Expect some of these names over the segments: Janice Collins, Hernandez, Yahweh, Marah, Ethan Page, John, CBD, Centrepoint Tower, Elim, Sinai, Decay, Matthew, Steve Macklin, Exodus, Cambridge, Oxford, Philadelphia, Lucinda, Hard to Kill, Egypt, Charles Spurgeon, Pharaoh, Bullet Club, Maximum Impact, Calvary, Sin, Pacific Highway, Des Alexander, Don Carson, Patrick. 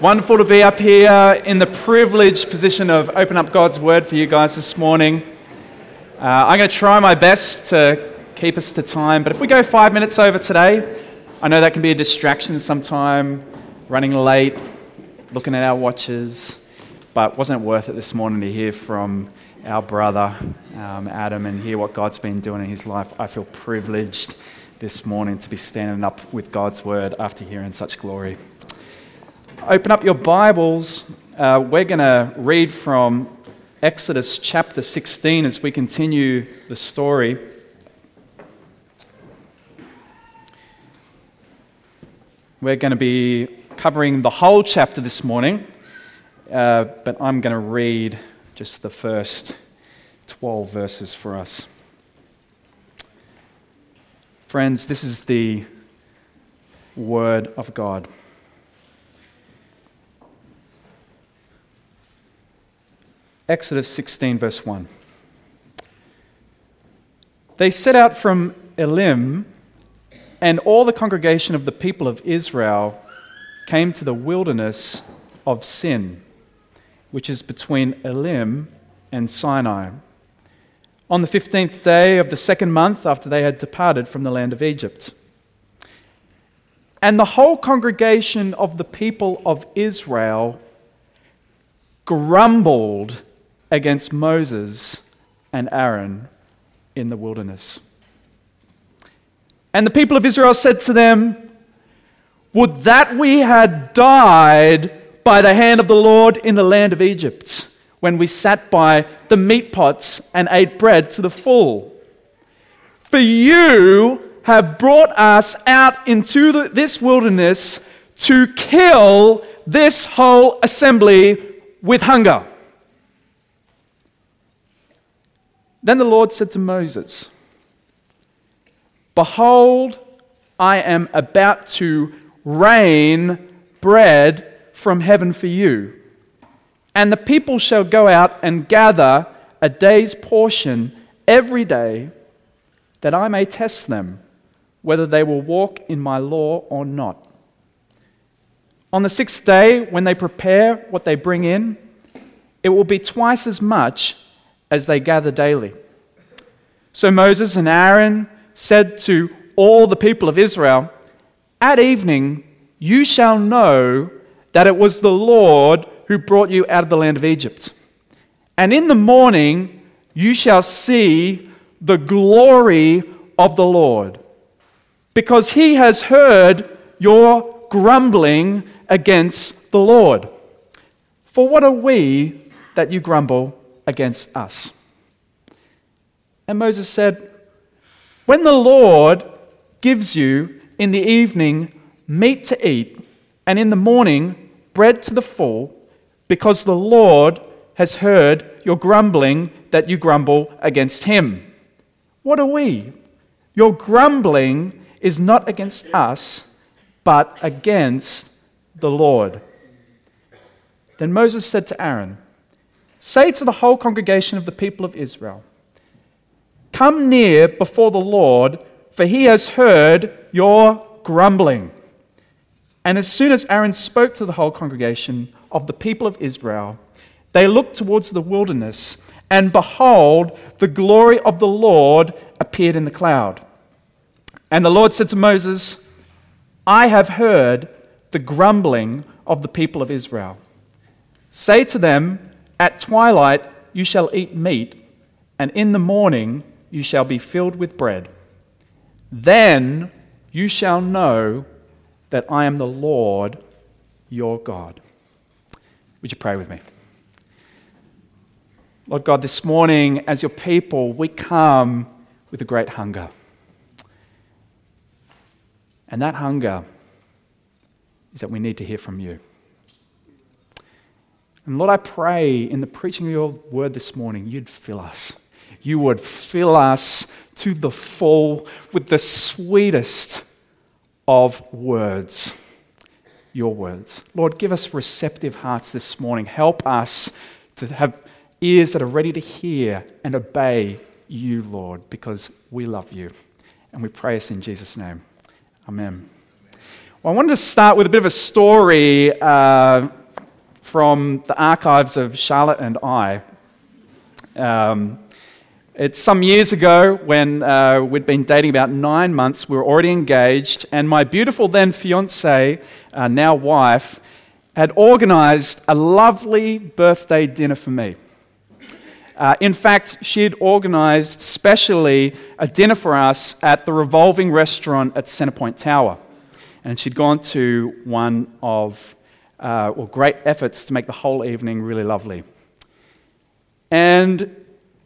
Wonderful to be up here in the privileged position of open up God's Word for you guys this morning. I'm going to try my best to keep us to time, but if we go 5 minutes over today, I know that can be a distraction sometime, running late, looking at our watches, but wasn't it worth it this morning to hear from our brother Adam and hear what God's been doing in his life. I feel privileged this morning to be standing up with God's Word after hearing such glory. Open up your Bibles. We're going to read from Exodus chapter 16 as we continue the story. We're going to be covering the whole chapter this morning, but I'm going to read just the first 12 verses for us. Friends, this is the Word of God. Exodus 16, verse 1. They set out from Elim, and all the congregation of the people of Israel came to the wilderness of Sin, which is between Elim and Sinai, on the 15th day of the second month after they had departed from the land of Egypt. And the whole congregation of the people of Israel grumbled against Moses and Aaron in the wilderness. And the people of Israel said to them, "Would that we had died by the hand of the Lord in the land of Egypt, when we sat by the meat pots and ate bread to the full. For you have brought us out into this wilderness to kill this whole assembly with hunger." Then the Lord said to Moses, "Behold, I am about to rain bread from heaven for you. And the people shall go out and gather a day's portion every day, that I may test them, whether they will walk in my law or not. On the sixth day, when they prepare what they bring in, it will be twice as much as they gather daily." So Moses and Aaron said to all the people of Israel, "At evening you shall know that it was the Lord who brought you out of the land of Egypt. And in the morning you shall see the glory of the Lord, because he has heard your grumbling against the Lord. For what are we that you grumble against us?" And Moses said, "When the Lord gives you in the evening meat to eat, and in the morning bread to the full, because the Lord has heard your grumbling that you grumble against him. What are we? Your grumbling is not against us, but against the Lord." Then Moses said to Aaron, "Say to the whole congregation of the people of Israel, 'Come near before the Lord, for he has heard your grumbling.'" And as soon as Aaron spoke to the whole congregation of the people of Israel, they looked towards the wilderness, and behold, the glory of the Lord appeared in the cloud. And the Lord said to Moses, "I have heard the grumbling of the people of Israel. Say to them, at twilight you shall eat meat, and in the morning you shall be filled with bread. Then you shall know that I am the Lord your God." Would you pray with me? Lord God, this morning, as your people, we come with a great hunger. And that hunger is that we need to hear from you. And Lord, I pray in the preaching of your word this morning, you'd fill us. You would fill us to the full with the sweetest of words. Your words. Lord, give us receptive hearts this morning. Help us to have ears that are ready to hear and obey you, Lord, because we love you. And we pray this in Jesus' name. Amen. Well, I wanted to start with a bit of a story from the archives of Charlotte and I. It's some years ago when we'd been dating about 9 months. We were already engaged, and my beautiful then fiancée, now wife, had organised a lovely birthday dinner for me. In fact, she had organised specially a dinner for us at the revolving restaurant at Centrepoint Tower. And she'd gone to one of great efforts to make the whole evening really lovely. And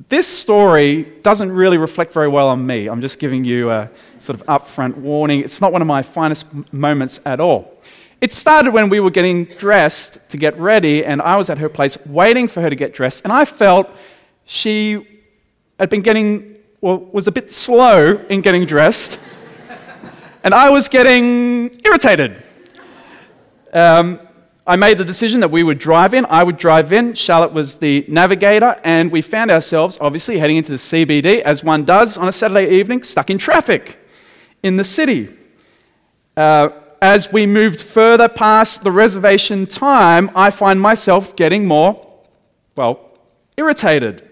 this story doesn't really reflect very well on me. I'm just giving you a sort of upfront warning. It's not one of my finest moments at all. It started when we were getting dressed to get ready, and I was at her place waiting for her to get dressed, and I felt she had been was a bit slow in getting dressed. And I was getting irritated. I made the decision that we would drive in. I would drive in. Charlotte was the navigator, and we found ourselves, obviously, heading into the CBD, as one does on a Saturday evening, stuck in traffic in the city. As we moved further past the reservation time, I find myself getting more, irritated.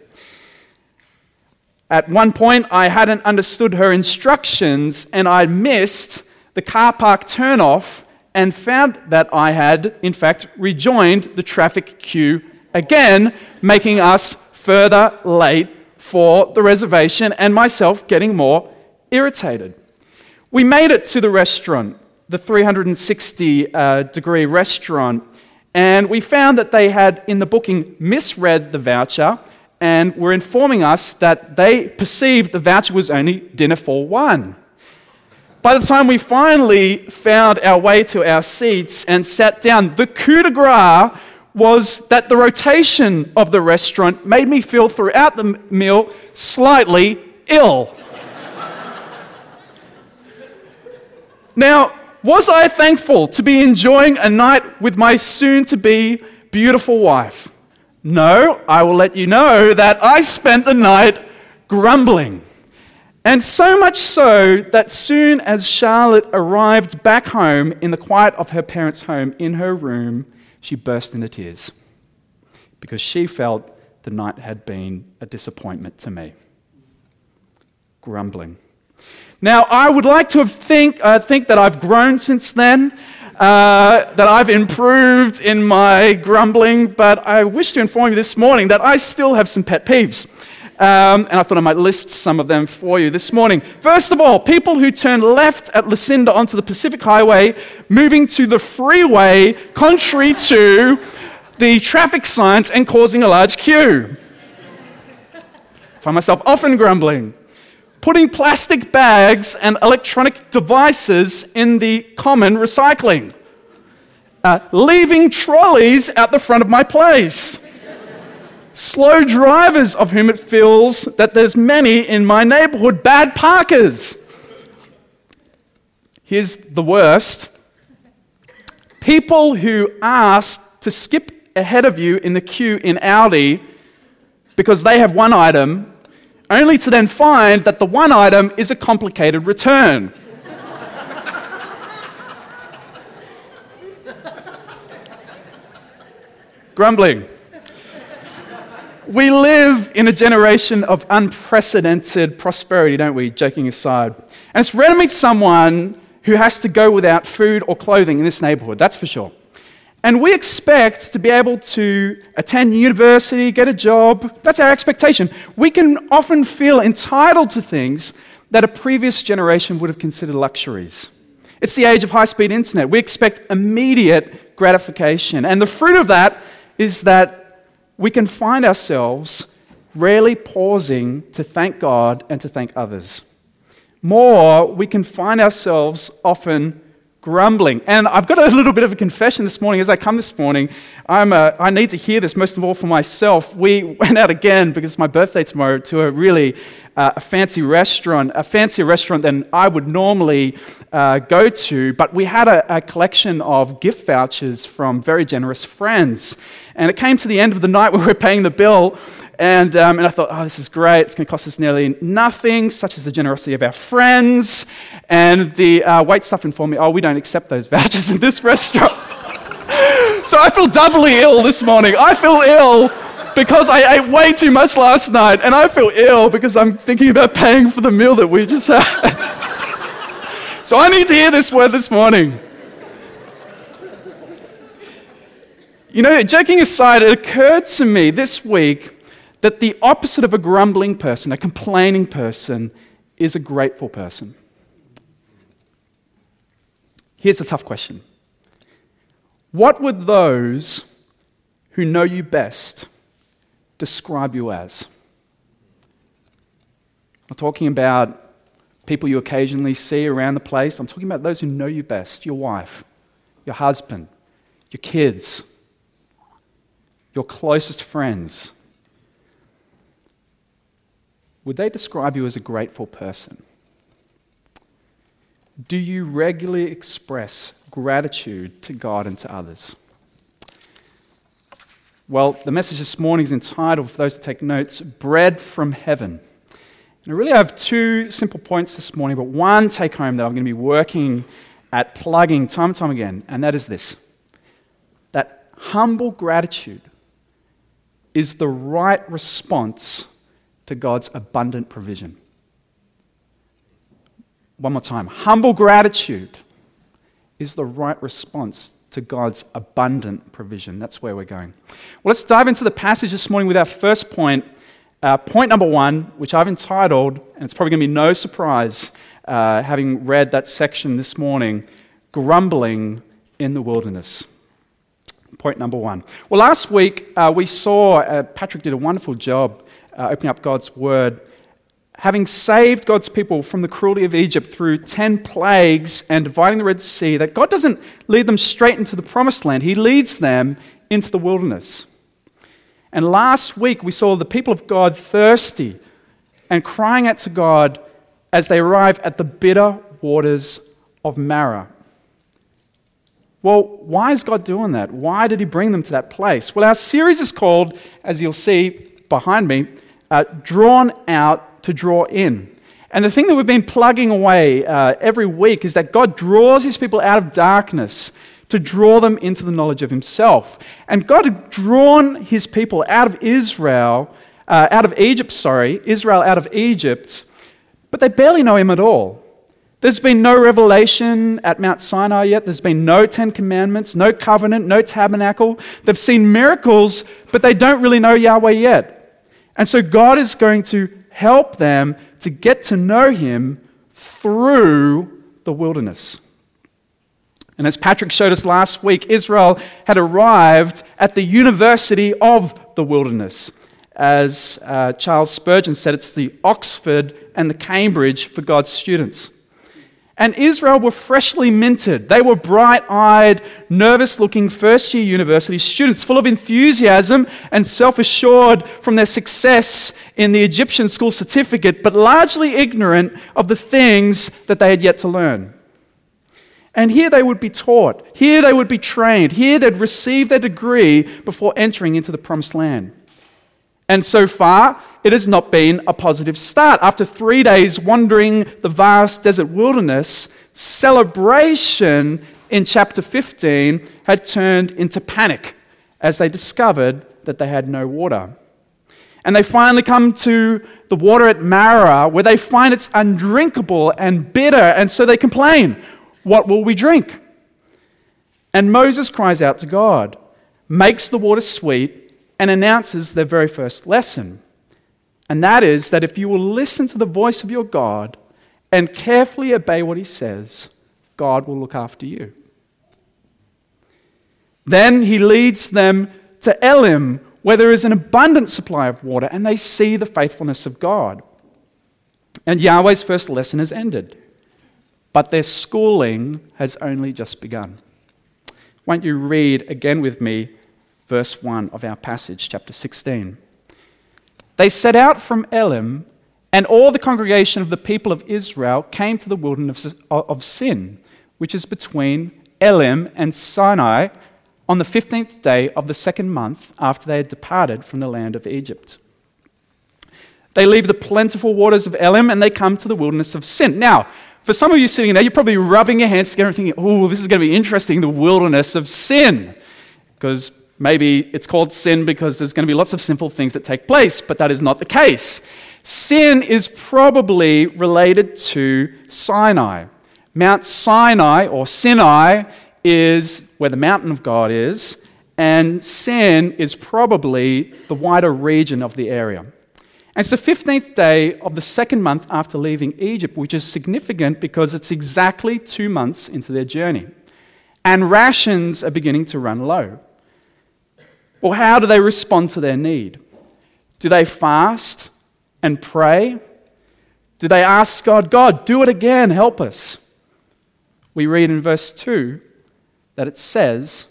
At one point, I hadn't understood her instructions, and I missed the car park turnoff and found that I had, in fact, rejoined the traffic queue again, making us further late for the reservation and myself getting more irritated. We made it to the restaurant, the 360-degree restaurant, and we found that they had, in the booking, misread the voucher and were informing us that they perceived the voucher was only dinner for one. By the time we finally found our way to our seats and sat down, the coup de grace was that the rotation of the restaurant made me feel throughout the meal slightly ill. Now, was I thankful to be enjoying a night with my soon-to-be beautiful wife? No, I will let you know that I spent the night grumbling. And so much so that soon as Charlotte arrived back home in the quiet of her parents' home in her room, she burst into tears because she felt the night had been a disappointment to me. Grumbling. Now, I would like to think that I've grown since then, that I've improved in my grumbling, but I wish to inform you this morning that I still have some pet peeves. And I thought I might list some of them for you this morning. First of all, people who turn left at Lucinda onto the Pacific Highway, moving to the freeway contrary to the traffic signs and causing a large queue. I find myself often grumbling. Putting plastic bags and electronic devices in the common recycling. Leaving trolleys out the front of my place. Slow drivers, of whom it feels that there's many in my neighborhood. Bad parkers. Here's the worst. People who ask to skip ahead of you in the queue in Aldi because they have one item, only to then find that the one item is a complicated return. Grumbling. We live in a generation of unprecedented prosperity, don't we? Joking aside. And it's rare to meet someone who has to go without food or clothing in this neighborhood, that's for sure. And we expect to be able to attend university, get a job. That's our expectation. We can often feel entitled to things that a previous generation would have considered luxuries. It's the age of high-speed internet. We expect immediate gratification. And the fruit of that is that we can find ourselves rarely pausing to thank God and to thank others. More, we can find ourselves often grumbling. And I've got a little bit of a confession this morning. As I come this morning, I need to hear this, most of all for myself. We went out again, because it's my birthday tomorrow, to a really a fancy restaurant than I would normally go to, but we had a collection of gift vouchers from very generous friends. And it came to the end of the night where we were paying the bill, and I thought, oh, this is great. It's going to cost us nearly nothing, such is the generosity of our friends. And the waitstaff informed me, oh, we don't accept those vouchers in this restaurant. So I feel doubly ill this morning. I feel ill because I ate way too much last night, and I feel ill because I'm thinking about paying for the meal that we just had. So I need to hear this word this morning. You know, joking aside, it occurred to me this week that the opposite of a grumbling person, a complaining person, is a grateful person. Here's a tough question. What would those who know you best describe you as? I'm talking about people you occasionally see around the place. I'm talking about those who know you best, your wife, your husband, your kids, your closest friends. Would they describe you as a grateful person? Do you regularly express gratitude to God and to others? Well, the message this morning is entitled, for those who take notes, Bread from Heaven. And I really have two simple points this morning, but one take home that I'm going to be working at plugging time and time again, and that is this: that humble gratitude is the right response to God's abundant provision. One more time. Humble gratitude is the right response to God's abundant provision. That's where we're going. Well, let's dive into the passage this morning with our first point, point number one, which I've entitled, and it's probably going to be no surprise, having read that section this morning, Grumbling in the Wilderness. Point number one. Well, last week we saw, Patrick did a wonderful job opening up God's Word, having saved God's people from the cruelty of Egypt through 10 plagues and dividing the Red Sea, that God doesn't lead them straight into the Promised Land. He leads them into the wilderness. And last week, we saw the people of God thirsty and crying out to God as they arrive at the bitter waters of Marah. Well, why is God doing that? Why did He bring them to that place? Well, our series is called, as you'll see behind me, Drawn Out to Draw In. And the thing that we've been plugging away every week is that God draws His people out of darkness to draw them into the knowledge of Himself. And God had drawn His people out of Egypt, but they barely know Him at all. There's been no revelation at Mount Sinai yet. There's been no 10 Commandments, no covenant, no tabernacle. They've seen miracles, but they don't really know Yahweh yet. And so God is going to help them to get to know Him through the wilderness. And as Patrick showed us last week, Israel had arrived at the university of the wilderness. As Charles Spurgeon said, it's the Oxford and the Cambridge for God's students. And Israel were freshly minted. They were bright-eyed, nervous-looking first-year university students, full of enthusiasm and self-assured from their success in the Egyptian school certificate, but largely ignorant of the things that they had yet to learn. And here they would be taught. Here they would be trained. Here they'd receive their degree before entering into the Promised Land. And so far, it has not been a positive start. After 3 days wandering the vast desert wilderness, celebration in chapter 15 had turned into panic as they discovered that they had no water. And they finally come to the water at Marah, where they find it's undrinkable and bitter, and so they complain, "What will we drink?" And Moses cries out to God, makes the water sweet, and announces their very first lesson. And that is that if you will listen to the voice of your God and carefully obey what He says, God will look after you. Then He leads them to Elim, where there is an abundant supply of water, and they see the faithfulness of God. And Yahweh's first lesson has ended, but their schooling has only just begun. Won't you read again with me verse 1 of our passage, chapter 16. They set out from Elim And all the congregation of the people of Israel came to the wilderness of Sin, which is between Elim and Sinai, on the 15th day of the second month after they had departed from the land of Egypt. They leave the plentiful waters of Elim and they come to the wilderness of Sin. Now, for some of you sitting there, you're probably rubbing your hands together and thinking, oh, this is going to be interesting, the wilderness of Sin. Because maybe it's called sin because there's going to be lots of sinful things that take place, but that is not the case. Sin is probably related to Sinai. Mount Sinai, or Sinai, is where the mountain of God is, and sin is probably the wider region of the area. And it's the 15th day of the second month after leaving Egypt, which is significant because it's exactly 2 months into their journey. And rations are beginning to run low. Well, how do they respond to their need? Do they fast and pray? Do they ask God, God, do it again, help us? We read in verse 2 that it says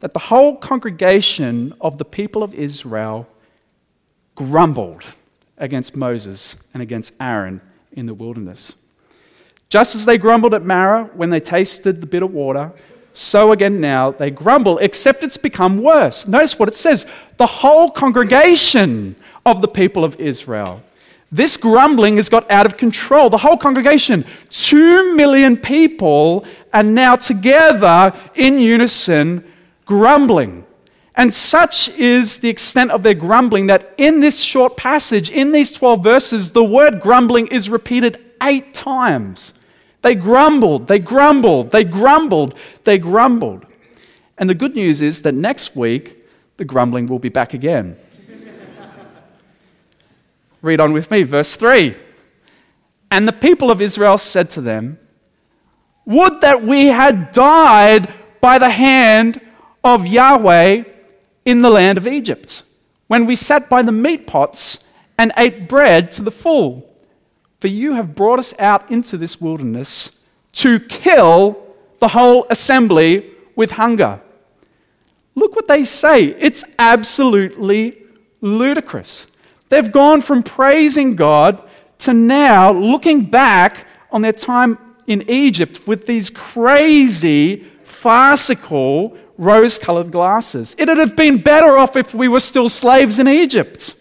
that the whole congregation of the people of Israel grumbled against Moses and against Aaron in the wilderness. Just as they grumbled at Marah when they tasted the bitter water, so again now they grumble, except it's become worse. Notice what it says, the whole congregation of the people of Israel. This grumbling has got out of control. The whole congregation, 2 million people, are now together in unison grumbling. And such is the extent of their grumbling that in this short passage, in these 12 verses, the word grumbling is repeated 8 times. They grumbled, they grumbled, they grumbled, they grumbled. And the good news is that next week, the grumbling will be back again. Read on with me, verse 3. And the people of Israel said to them, would that we had died by the hand of Yahweh in the land of Egypt, when we sat by the meat pots and ate bread to the full. For you have brought us out into this wilderness to kill the whole assembly with hunger. Look what they say. It's absolutely ludicrous. They've gone from praising God to now looking back on their time in Egypt with these crazy, farcical, rose-colored glasses. It would have been better off if we were still slaves in Egypt.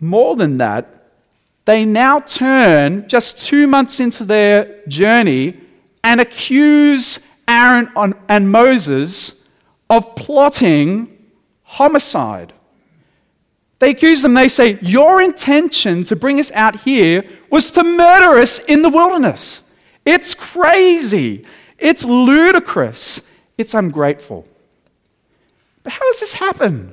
More than that, they now turn, just 2 months into their journey, and accuse Aaron and Moses of plotting homicide. They accuse them, they say, your intention to bring us out here was to murder us in the wilderness. It's crazy. It's ludicrous. It's ungrateful. But how does this happen?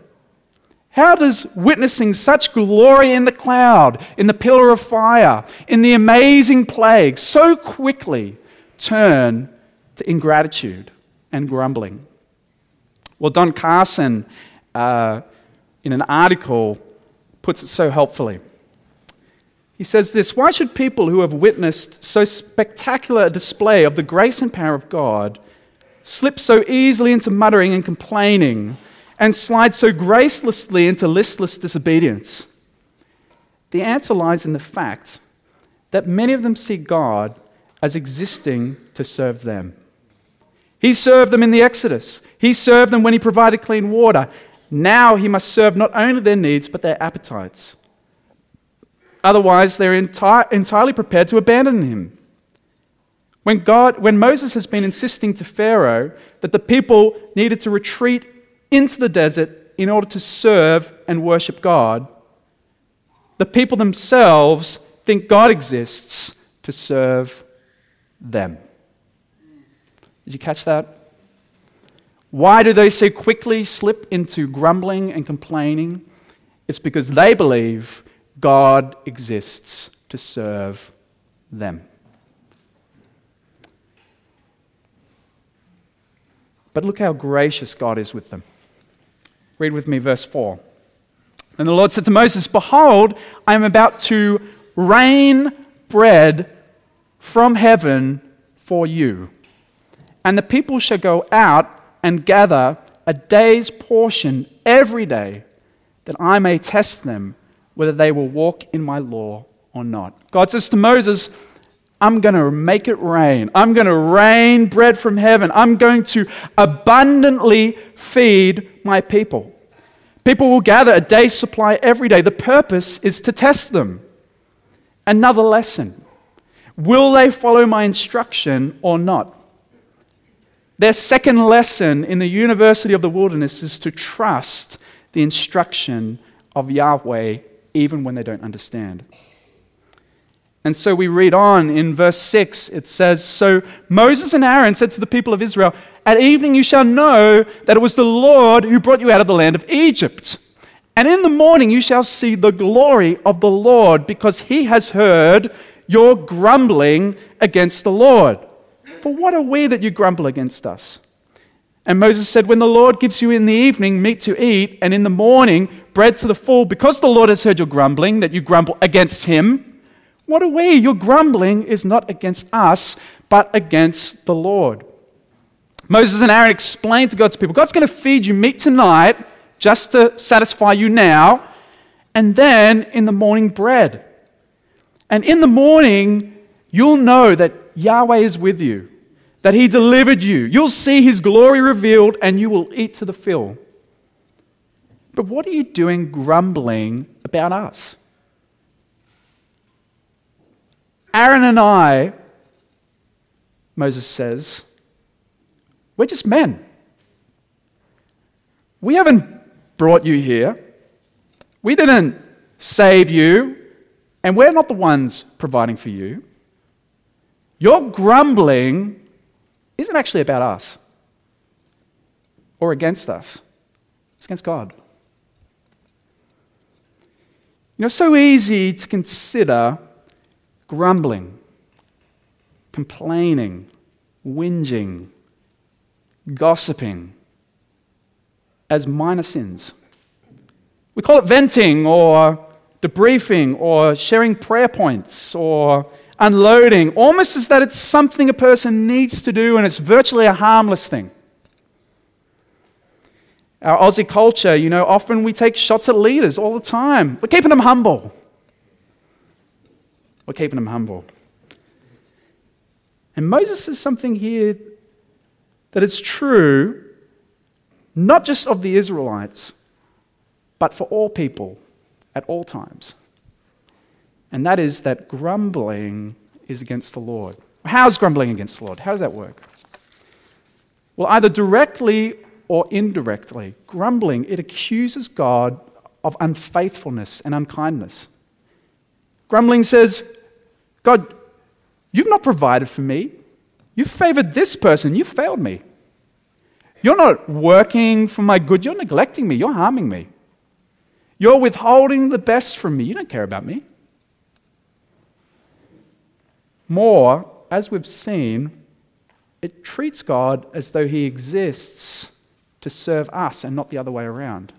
How does witnessing such glory in the cloud, in the pillar of fire, in the amazing plague, so quickly turn to ingratitude and grumbling? Well, Don Carson, in an article, puts it so helpfully. He says this, why should people who have witnessed so spectacular a display of the grace and power of God slip so easily into muttering and complaining and slide so gracelessly into listless disobedience? The answer lies in the fact that many of them see God as existing to serve them. He served them in the Exodus. He served them when he provided clean water. Now he must serve not only their needs, but their appetites. Otherwise, they're entirely prepared to abandon him. When Moses has been insisting to Pharaoh that the people needed to retreat into the desert in order to serve and worship God, the people themselves think God exists to serve them. Did you catch that? Why do they so quickly slip into grumbling and complaining? It's because they believe God exists to serve them. But look how gracious God is with them. Read with me verse 4. And the Lord said to Moses, behold, I am about to rain bread from heaven for you. And the people shall go out and gather a day's portion every day, that I may test them whether they will walk in my law or not. God says to Moses, I'm going to make it rain. I'm going to rain bread from heaven. I'm going to abundantly feed my people. People will gather a day's supply every day. The purpose is to test them. Another lesson. Will they follow my instruction or not? Their second lesson in the university of the wilderness is to trust the instruction of Yahweh even when they don't understand. And so we read on in verse 6, it says, "So Moses and Aaron said to the people of Israel, 'At evening you shall know that it was the Lord who brought you out of the land of Egypt. And in the morning you shall see the glory of the Lord, because he has heard your grumbling against the Lord. For what are we that you grumble against us?' And Moses said, 'When the Lord gives you in the evening meat to eat, and in the morning bread to the full, because the Lord has heard your grumbling, that you grumble against him, what are we? Your grumbling is not against us, but against the Lord.'" Moses and Aaron explained to God's people, God's going to feed you meat tonight just to satisfy you now, and then in the morning bread. And in the morning, you'll know that Yahweh is with you, that he delivered you. You'll see his glory revealed, and you will eat to the full. But what are you doing grumbling about us? Aaron and I, Moses says, we're just men. We haven't brought you here. We didn't save you, and we're not the ones providing for you. Your grumbling isn't actually about us or against us. It's against God. You know, it's so easy to consider grumbling, complaining, whinging, gossiping as minor sins. We call it venting or debriefing or sharing prayer points or unloading, almost as that it's something a person needs to do and it's virtually a harmless thing. Our Aussie culture, you know, often we take shots at leaders all the time. We're keeping them humble. We're keeping them humble. And Moses says something here that is true not just of the Israelites, but for all people at all times. And that is that grumbling is against the Lord. How's grumbling against the Lord? How does that work? Well, either directly or indirectly, grumbling, it accuses God of unfaithfulness and unkindness. Grumbling says, God, you've not provided for me. You've favored this person. You've failed me. You're not working for my good. You're neglecting me. You're harming me. You're withholding the best from me. You don't care about me. More, as we've seen, it treats God as though he exists to serve us and not the other way around.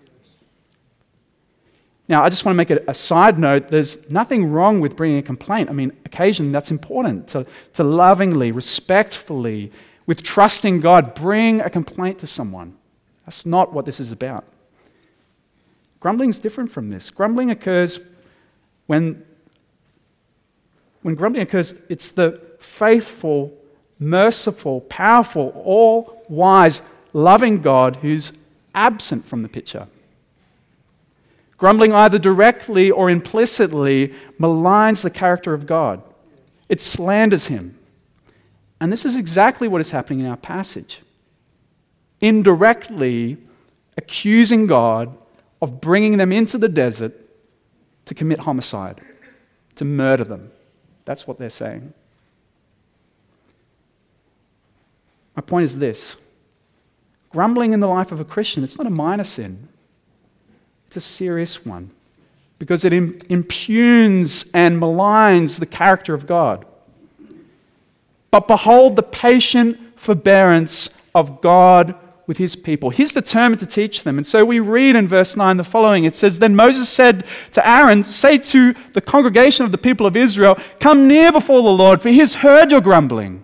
Now, I just want to make a side note. There's nothing wrong with bringing a complaint. I mean, occasionally that's important to lovingly, respectfully, with trusting God, bring a complaint to someone. That's not what this is about. Grumbling is different from this. Grumbling occurs when grumbling occurs, it's the faithful, merciful, powerful, all-wise, loving God who's absent from the picture. Grumbling either directly or implicitly maligns the character of God. It slanders him. And this is exactly what is happening in our passage. Indirectly accusing God of bringing them into the desert to commit homicide, to murder them. That's what they're saying. My point is this. Grumbling in the life of a Christian, it's not a minor sin. It's a serious one because it impugns and maligns the character of God. But behold the patient forbearance of God with his people. He's determined to teach them. And so we read in verse 9 the following. It says, "Then Moses said to Aaron, 'Say to the congregation of the people of Israel, come near before the Lord, for he has heard your grumbling.'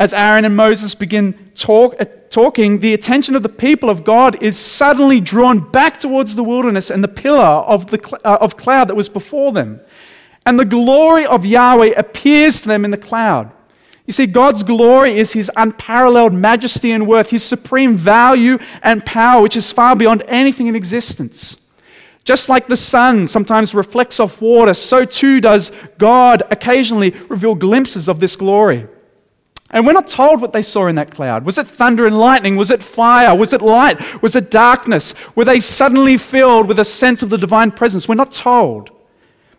As Aaron and Moses begin talking, the attention of the people of God is suddenly drawn back towards the wilderness and the pillar of cloud that was before them. And the glory of Yahweh appears to them in the cloud. You see, God's glory is his unparalleled majesty and worth, his supreme value and power, which is far beyond anything in existence. Just like the sun sometimes reflects off water, so too does God occasionally reveal glimpses of this glory. And we're not told what they saw in that cloud. Was it thunder and lightning? Was it fire? Was it light? Was it darkness? Were they suddenly filled with a sense of the divine presence? We're not told.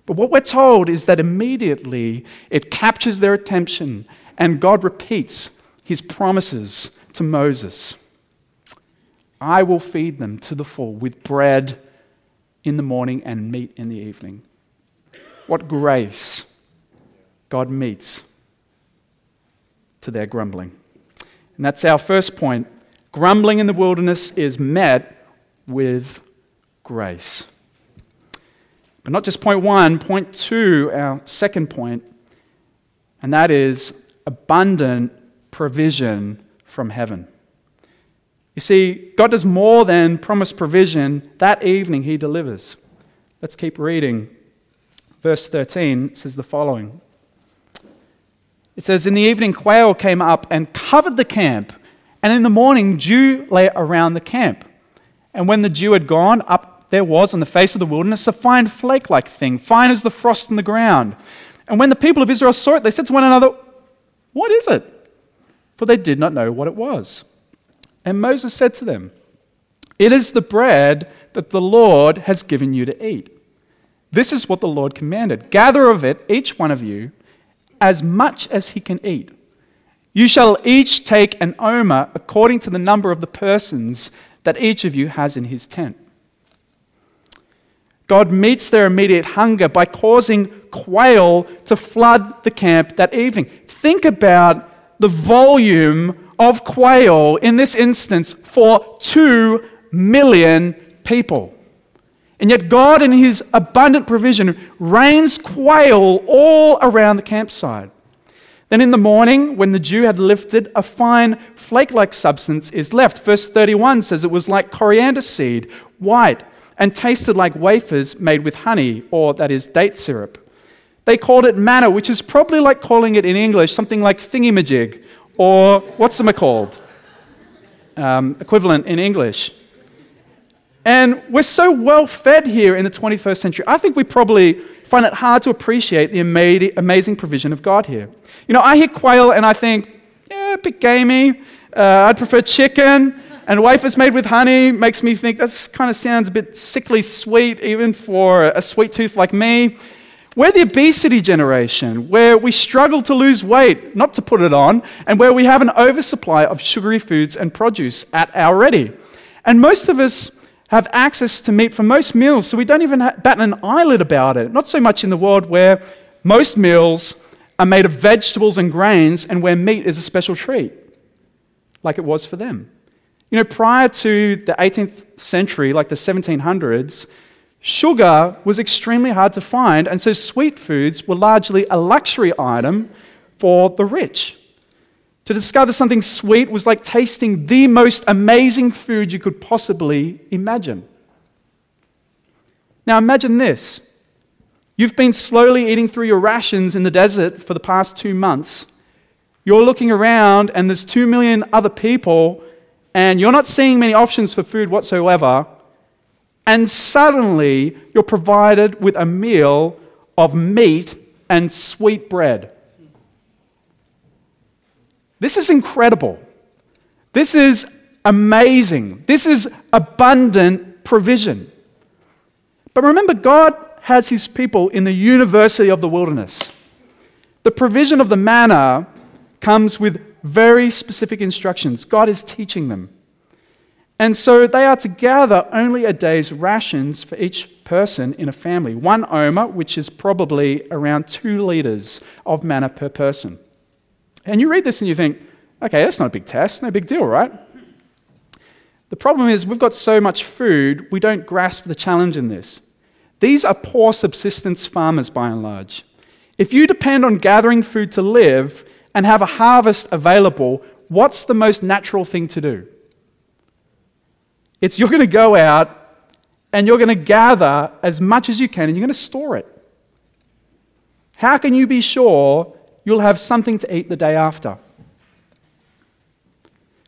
But what we're told is that immediately it captures their attention and God repeats his promises to Moses. I will feed them to the full with bread in the morning and meat in the evening. What grace God meets to their grumbling. And that's our first point. Grumbling in the wilderness is met with grace. But not just point one, point two, our second point, and that is abundant provision from heaven. You see, God does more than promise provision. That evening, he delivers. Let's keep reading. Verse 13 says the following. It says, in the evening, quail came up and covered the camp, and in the morning, dew lay around the camp. And when the dew had gone, up there was on the face of the wilderness a fine flake-like thing, fine as the frost on the ground. And when the people of Israel saw it, they said to one another, what is it? For they did not know what it was. And Moses said to them, it is the bread that the Lord has given you to eat. This is what the Lord commanded. Gather of it, each one of you, as much as he can eat. You shall each take an omer according to the number of the persons that each of you has in his tent. God meets their immediate hunger by causing quail to flood the camp that evening. Think about the volume of quail in this instance for 2 million people. And yet God in his abundant provision rains quail all around the campsite. Then in the morning when the dew had lifted, a fine flake-like substance is left. Verse 31 says it was like coriander seed, white, and tasted like wafers made with honey, or that is date syrup. They called it manna, which is probably like calling it in English something like thingamajig, or what's them called? Equivalent in English. And we're so well fed here in the 21st century. I think we probably find it hard to appreciate the amazing provision of God here. You know, I hear quail and I think, yeah, a bit gamey. I'd prefer chicken. And wafers made with honey makes me think that kind of sounds a bit sickly sweet, even for a sweet tooth like me. We're the obesity generation, where we struggle to lose weight, not to put it on, and where we have an oversupply of sugary foods and produce at our ready. And most of us have access to meat for most meals, so we don't even batten an eyelid about it. Not so much in the world where most meals are made of vegetables and grains and where meat is a special treat, like it was for them. You know, prior to the 18th century, like the 1700s, sugar was extremely hard to find, and so sweet foods were largely a luxury item for the rich. To discover something sweet was like tasting the most amazing food you could possibly imagine. Now imagine this. You've been slowly eating through your rations in the desert for the past 2 months. You're looking around and there's 2 million other people and you're not seeing many options for food whatsoever. And suddenly, you're provided with a meal of meat and sweet bread. This is incredible. This is amazing. This is abundant provision. But remember, God has his people in the university of the wilderness. The provision of the manna comes with very specific instructions. God is teaching them. And so they are to gather only a day's rations for each person in a family. 1 omer, which is probably around 2 liters of manna per person. And you read this and you think, okay, that's not a big task, no big deal, right? The problem is we've got so much food, we don't grasp the challenge in this. These are poor subsistence farmers by and large. If you depend on gathering food to live and have a harvest available, what's the most natural thing to do? It's you're going to go out and you're going to gather as much as you can and you're going to store it. How can you be sure you'll have something to eat the day after?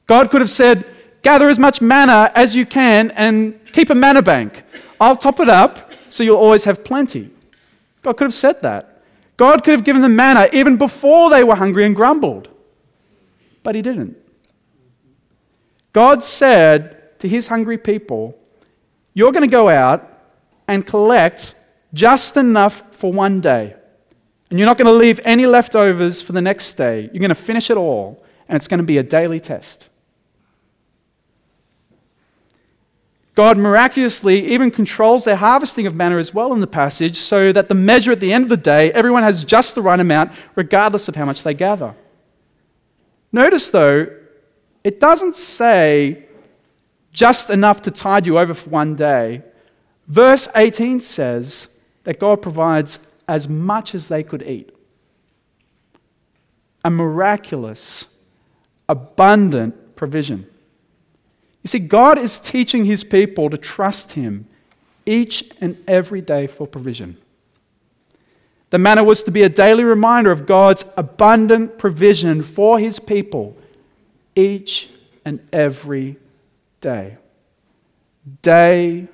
God could have said, gather as much manna as you can and keep a manna bank. I'll top it up so you'll always have plenty. God could have said that. God could have given them manna even before they were hungry and grumbled. But he didn't. God said to his hungry people, you're going to go out and collect just enough for 1 day. And you're not going to leave any leftovers for the next day. You're going to finish it all. And it's going to be a daily test. God miraculously even controls their harvesting of manna as well in the passage, so that the measure at the end of the day, everyone has just the right amount, regardless of how much they gather. Notice though, it doesn't say just enough to tide you over for 1 day. Verse 18 says that God provides as much as they could eat. A miraculous, abundant provision. You see, God is teaching his people to trust him each and every day for provision. The manna was to be a daily reminder of God's abundant provision for his people each and every day. Day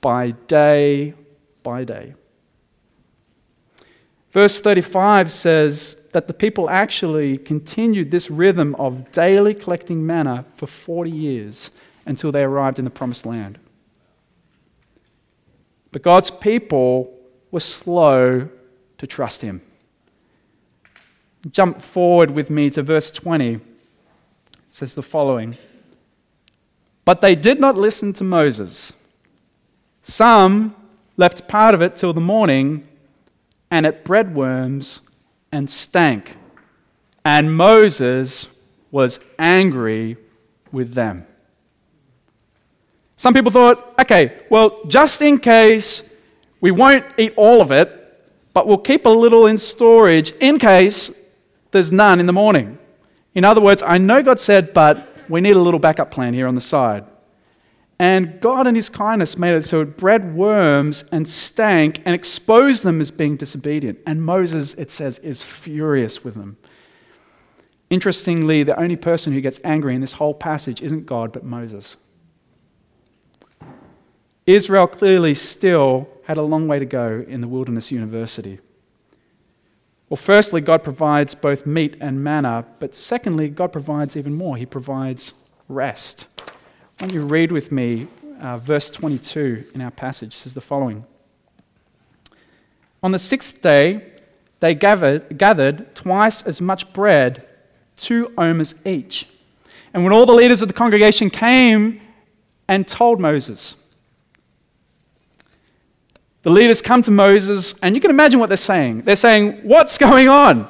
by day by day. Verse 35 says that the people actually continued this rhythm of daily collecting manna for 40 years until they arrived in the promised land. But God's people were slow to trust him. Jump forward with me to verse 20. It says the following. But they did not listen to Moses. Some left part of it till the morning, and it bred worms and stank. And Moses was angry with them. Some people thought, okay, well, just in case, we won't eat all of it, but we'll keep a little in storage in case there's none in the morning. In other words, I know God said, but we need a little backup plan here on the side. And God in his kindness made it so it bred worms and stank and exposed them as being disobedient. And Moses, it says, is furious with them. Interestingly, the only person who gets angry in this whole passage isn't God, but Moses. Israel clearly still had a long way to go in the wilderness university. Well, firstly, God provides both meat and manna, but secondly, God provides even more. He provides rest. Why don't you read with me verse 22 in our passage. It says the following. On the 6th day, they gathered twice as much bread, 2 omers each. And when all the leaders of the congregation came and told Moses, the leaders come to Moses, and you can imagine what they're saying. They're saying, what's going on?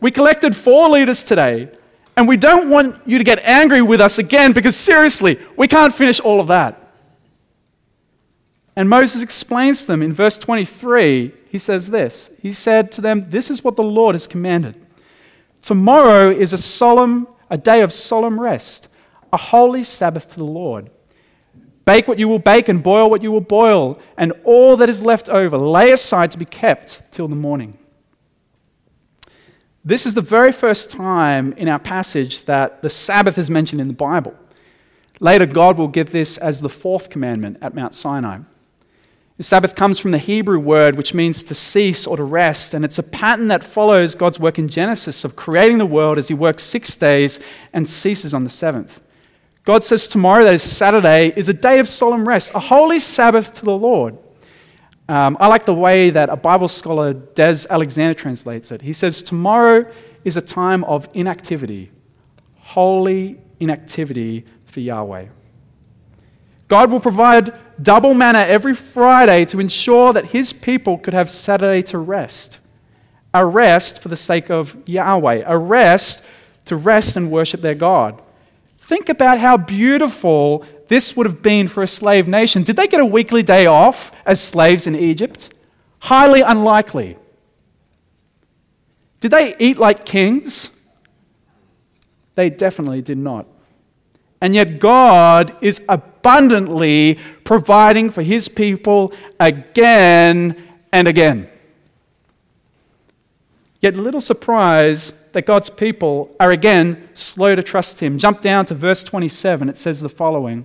We collected 4 liters today. And we don't want you to get angry with us again because seriously, we can't finish all of that. And Moses explains to them in verse 23, he says this. He said to them, this is what the Lord has commanded. Tomorrow is a day of solemn rest, a holy Sabbath to the Lord. Bake what you will bake and boil what you will boil, and all that is left over lay aside to be kept till the morning. This is the very first time in our passage that the Sabbath is mentioned in the Bible. Later, God will give this as the 4th commandment at Mount Sinai. The Sabbath comes from the Hebrew word, which means to cease or to rest, and it's a pattern that follows God's work in Genesis of creating the world as he works 6 days and ceases on the 7th. God says tomorrow, that is Saturday, is a day of solemn rest, a holy Sabbath to the Lord. I like the way that a Bible scholar, Des Alexander, translates it. He says, tomorrow is a time of inactivity, holy inactivity for Yahweh. God will provide double manna every Friday to ensure that his people could have Saturday to rest. A rest for the sake of Yahweh. A rest to rest and worship their God. Think about how beautiful this would have been for a slave nation. Did they get a weekly day off as slaves in Egypt? Highly unlikely. Did they eat like kings? They definitely did not. And yet God is abundantly providing for his people again and again. Yet little surprise that God's people are again slow to trust him. Jump down to verse 27. It says the following.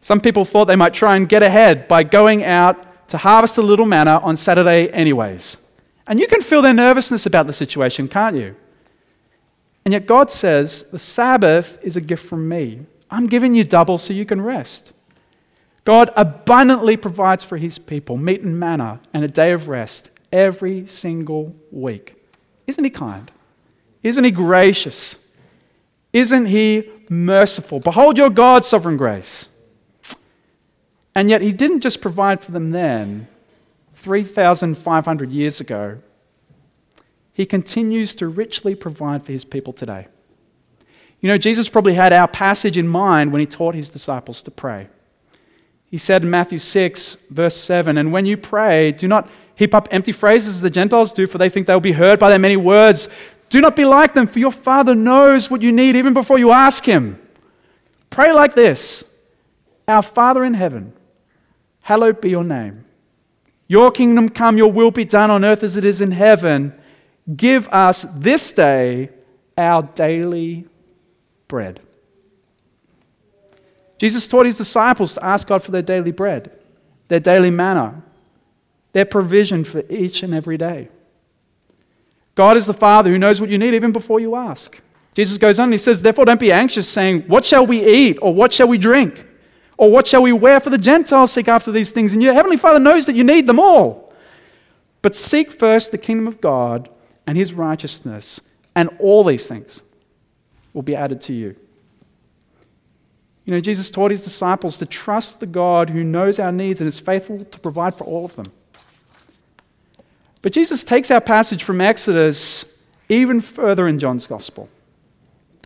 Some people thought they might try and get ahead by going out to harvest a little manna on Saturday anyways. And you can feel their nervousness about the situation, can't you? And yet God says, the Sabbath is a gift from me. I'm giving you double so you can rest. God abundantly provides for his people meat and manna and a day of rest every single week. Isn't he kind? Isn't he gracious? Isn't he merciful? Behold your God, sovereign grace. And yet he didn't just provide for them then. 3,500 years ago, he continues to richly provide for his people today. You know, Jesus probably had our passage in mind when he taught his disciples to pray. He said in Matthew 6, verse 7, and when you pray, do not heap up empty phrases as the Gentiles do, for they think they will be heard by their many words. Do not be like them, for your Father knows what you need even before you ask him. Pray like this, our Father in heaven, hallowed be your name. Your kingdom come, your will be done on earth as it is in heaven. Give us this day our daily bread. Jesus taught his disciples to ask God for their daily bread, their daily manna, their provision for each and every day. God is the Father who knows what you need even before you ask. Jesus goes on and he says, therefore don't be anxious saying, what shall we eat or what shall we drink? Or what shall we wear? For the Gentiles seek after these things, and your heavenly Father knows that you need them all. But seek first the kingdom of God and his righteousness, and all these things will be added to you. You know, Jesus taught his disciples to trust the God who knows our needs and is faithful to provide for all of them. But Jesus takes our passage from Exodus even further in John's gospel.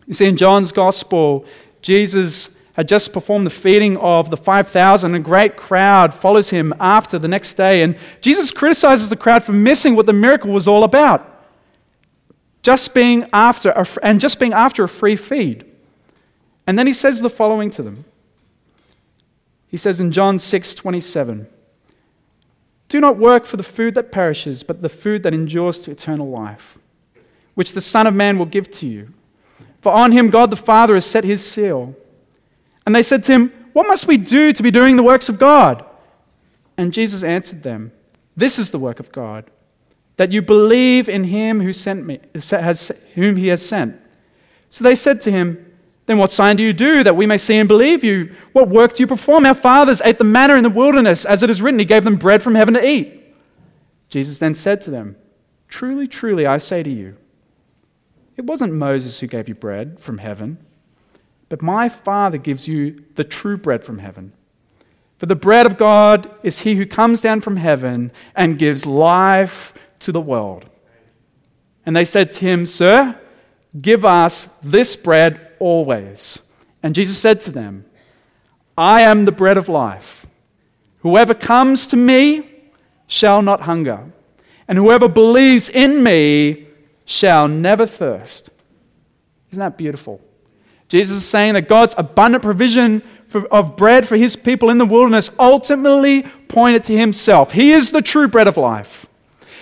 You see, in John's gospel, Jesus had just performed the feeding of the 5,000. A great crowd follows him after the next day. And Jesus criticizes the crowd for missing what the miracle was all about. Just being after a free feed. And then he says the following to them. He says in John 6:27, do not work for the food that perishes, but the food that endures to eternal life, which the Son of Man will give to you. For on him God the Father has set his seal. And they said to him, what must we do to be doing the works of God? And Jesus answered them, this is the work of God, that you believe in him whom he has sent. So they said to him, then what sign do you do that we may see and believe you? What work do you perform? Our fathers ate the manna in the wilderness, as it is written, he gave them bread from heaven to eat. Jesus then said to them, truly, truly, I say to you, it wasn't Moses who gave you bread from heaven, but my Father gives you the true bread from heaven. For the bread of God is he who comes down from heaven and gives life to the world. And they said to him, sir, give us this bread always. And Jesus said to them, I am the bread of life. Whoever comes to me shall not hunger, and whoever believes in me shall never thirst. Isn't that beautiful? Jesus is saying that God's abundant provision of bread for his people in the wilderness ultimately pointed to himself. He is the true bread of life.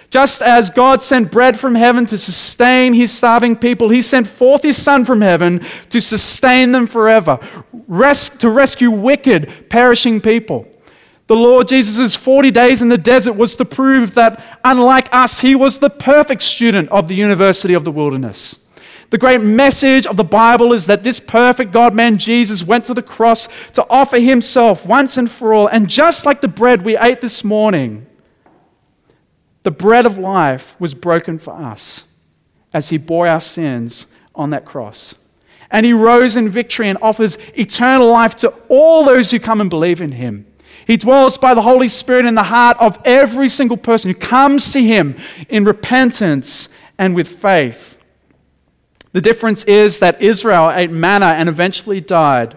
Just as God sent bread from heaven to sustain his starving people, he sent forth his Son from heaven to sustain them forever, to rescue wicked, perishing people. The Lord Jesus' 40 days in the desert was to prove that, unlike us, he was the perfect student of the university of the wilderness. The great message of the Bible is that this perfect God-man Jesus went to the cross to offer himself once and for all. And just like the bread we ate this morning, the bread of life was broken for us as he bore our sins on that cross. And he rose in victory and offers eternal life to all those who come and believe in him. He dwells by the Holy Spirit in the heart of every single person who comes to him in repentance and with faith. The difference is that Israel ate manna and eventually died,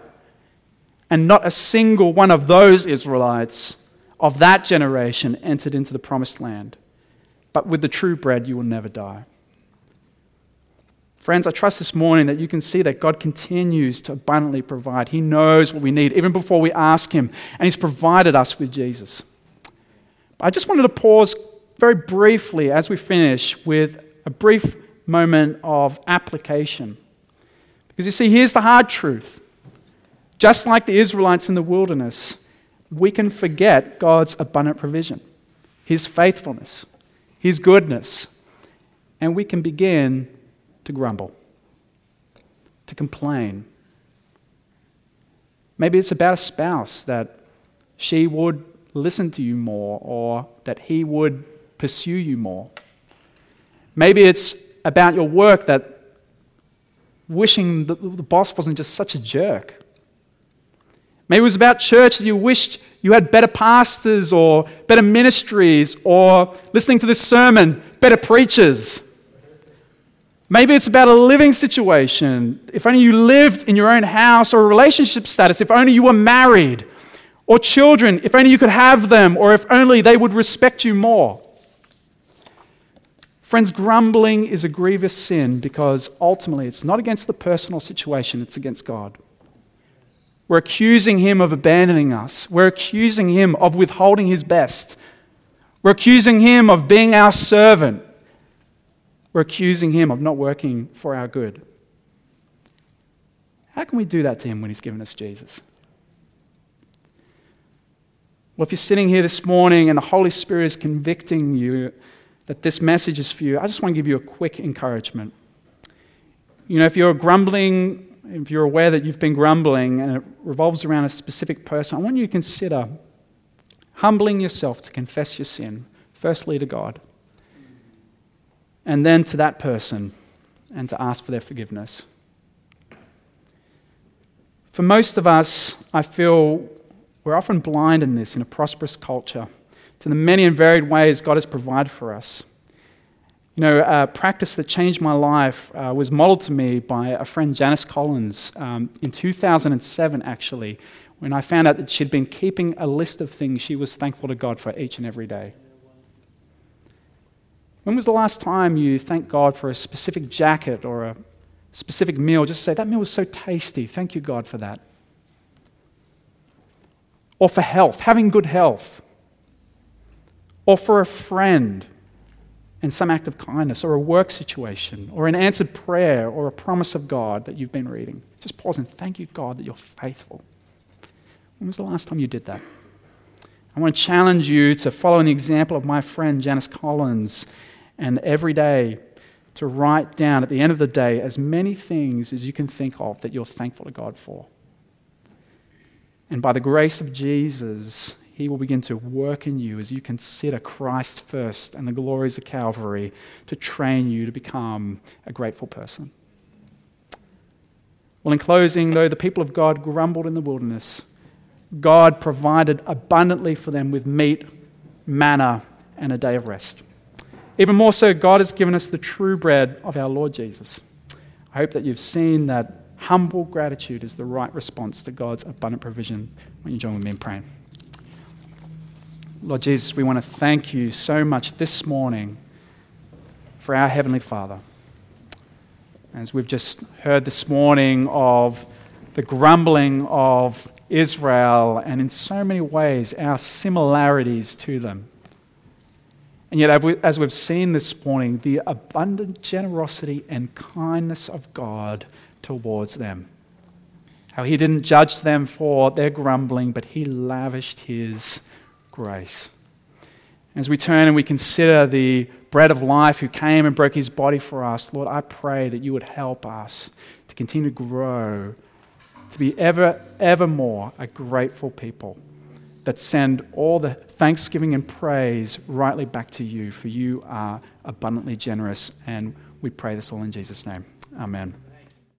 and not a single one of those Israelites of that generation entered into the promised land. But with the true bread, you will never die. Friends, I trust this morning that you can see that God continues to abundantly provide. He knows what we need even before we ask him, and he's provided us with Jesus. But I just wanted to pause very briefly as we finish with a brief moment of application. Because you see, here's the hard truth. Just like the Israelites in the wilderness, we can forget God's abundant provision, his faithfulness, his goodness, and we can begin to grumble, to complain. Maybe it's about a spouse, that she would listen to you more, or that he would pursue you more. Maybe it's about your work, that wishing that the boss wasn't just such a jerk. Maybe it was about church, that you wished you had better pastors or better ministries, or listening to this sermon, better preachers. Maybe it's about a living situation. If only you lived in your own house, or a relationship status. If only you were married, or children. If only you could have them, or if only they would respect you more. Friends, grumbling is a grievous sin because ultimately it's not against the personal situation, it's against God. We're accusing him of abandoning us. We're accusing him of withholding his best. We're accusing him of being our servant. We're accusing him of not working for our good. How can we do that to him when he's given us Jesus? Well, if you're sitting here this morning and the Holy Spirit is convicting you that this message is for you, I just want to give you a quick encouragement. You know, if you're grumbling, if you're aware that you've been grumbling and it revolves around a specific person, I want you to consider humbling yourself to confess your sin, firstly to God, and then to that person, and to ask for their forgiveness. For most of us, I feel we're often blind in this, in a prosperous culture, to the many and varied ways God has provided for us. You know, a practice that changed my life was modeled to me by a friend, Janice Collins, in 2007, actually, when I found out that she'd been keeping a list of things she was thankful to God for each and every day. When was the last time you thanked God for a specific jacket or a specific meal? Just say, that meal was so tasty. Thank you, God, for that. Or for health, having good health. Or for a friend and some act of kindness, or a work situation, or an answered prayer, or a promise of God that you've been reading. Just pause and thank you, God, that you're faithful. When was the last time you did that? I want to challenge you to follow an example of my friend Janice Collins, and every day to write down at the end of the day as many things as you can think of that you're thankful to God for. And by the grace of Jesus, he will begin to work in you as you consider Christ first and the glories of Calvary to train you to become a grateful person. Well, in closing, though the people of God grumbled in the wilderness, God provided abundantly for them with meat, manna, and a day of rest. Even more so, God has given us the true bread of our Lord Jesus. I hope that you've seen that humble gratitude is the right response to God's abundant provision. When you join with me in praying. Lord Jesus, we want to thank you so much this morning for our Heavenly Father. As we've just heard this morning of the grumbling of Israel, and in so many ways our similarities to them. And yet, as we've seen this morning, the abundant generosity and kindness of God towards them. How he didn't judge them for their grumbling, but he lavished his grace. As we turn and we consider the bread of life who came and broke his body for us, Lord, I pray that you would help us to continue to grow, to be ever, ever more a grateful people that send all the thanksgiving and praise rightly back to you, for you are abundantly generous. And we pray this all in Jesus' name. Amen.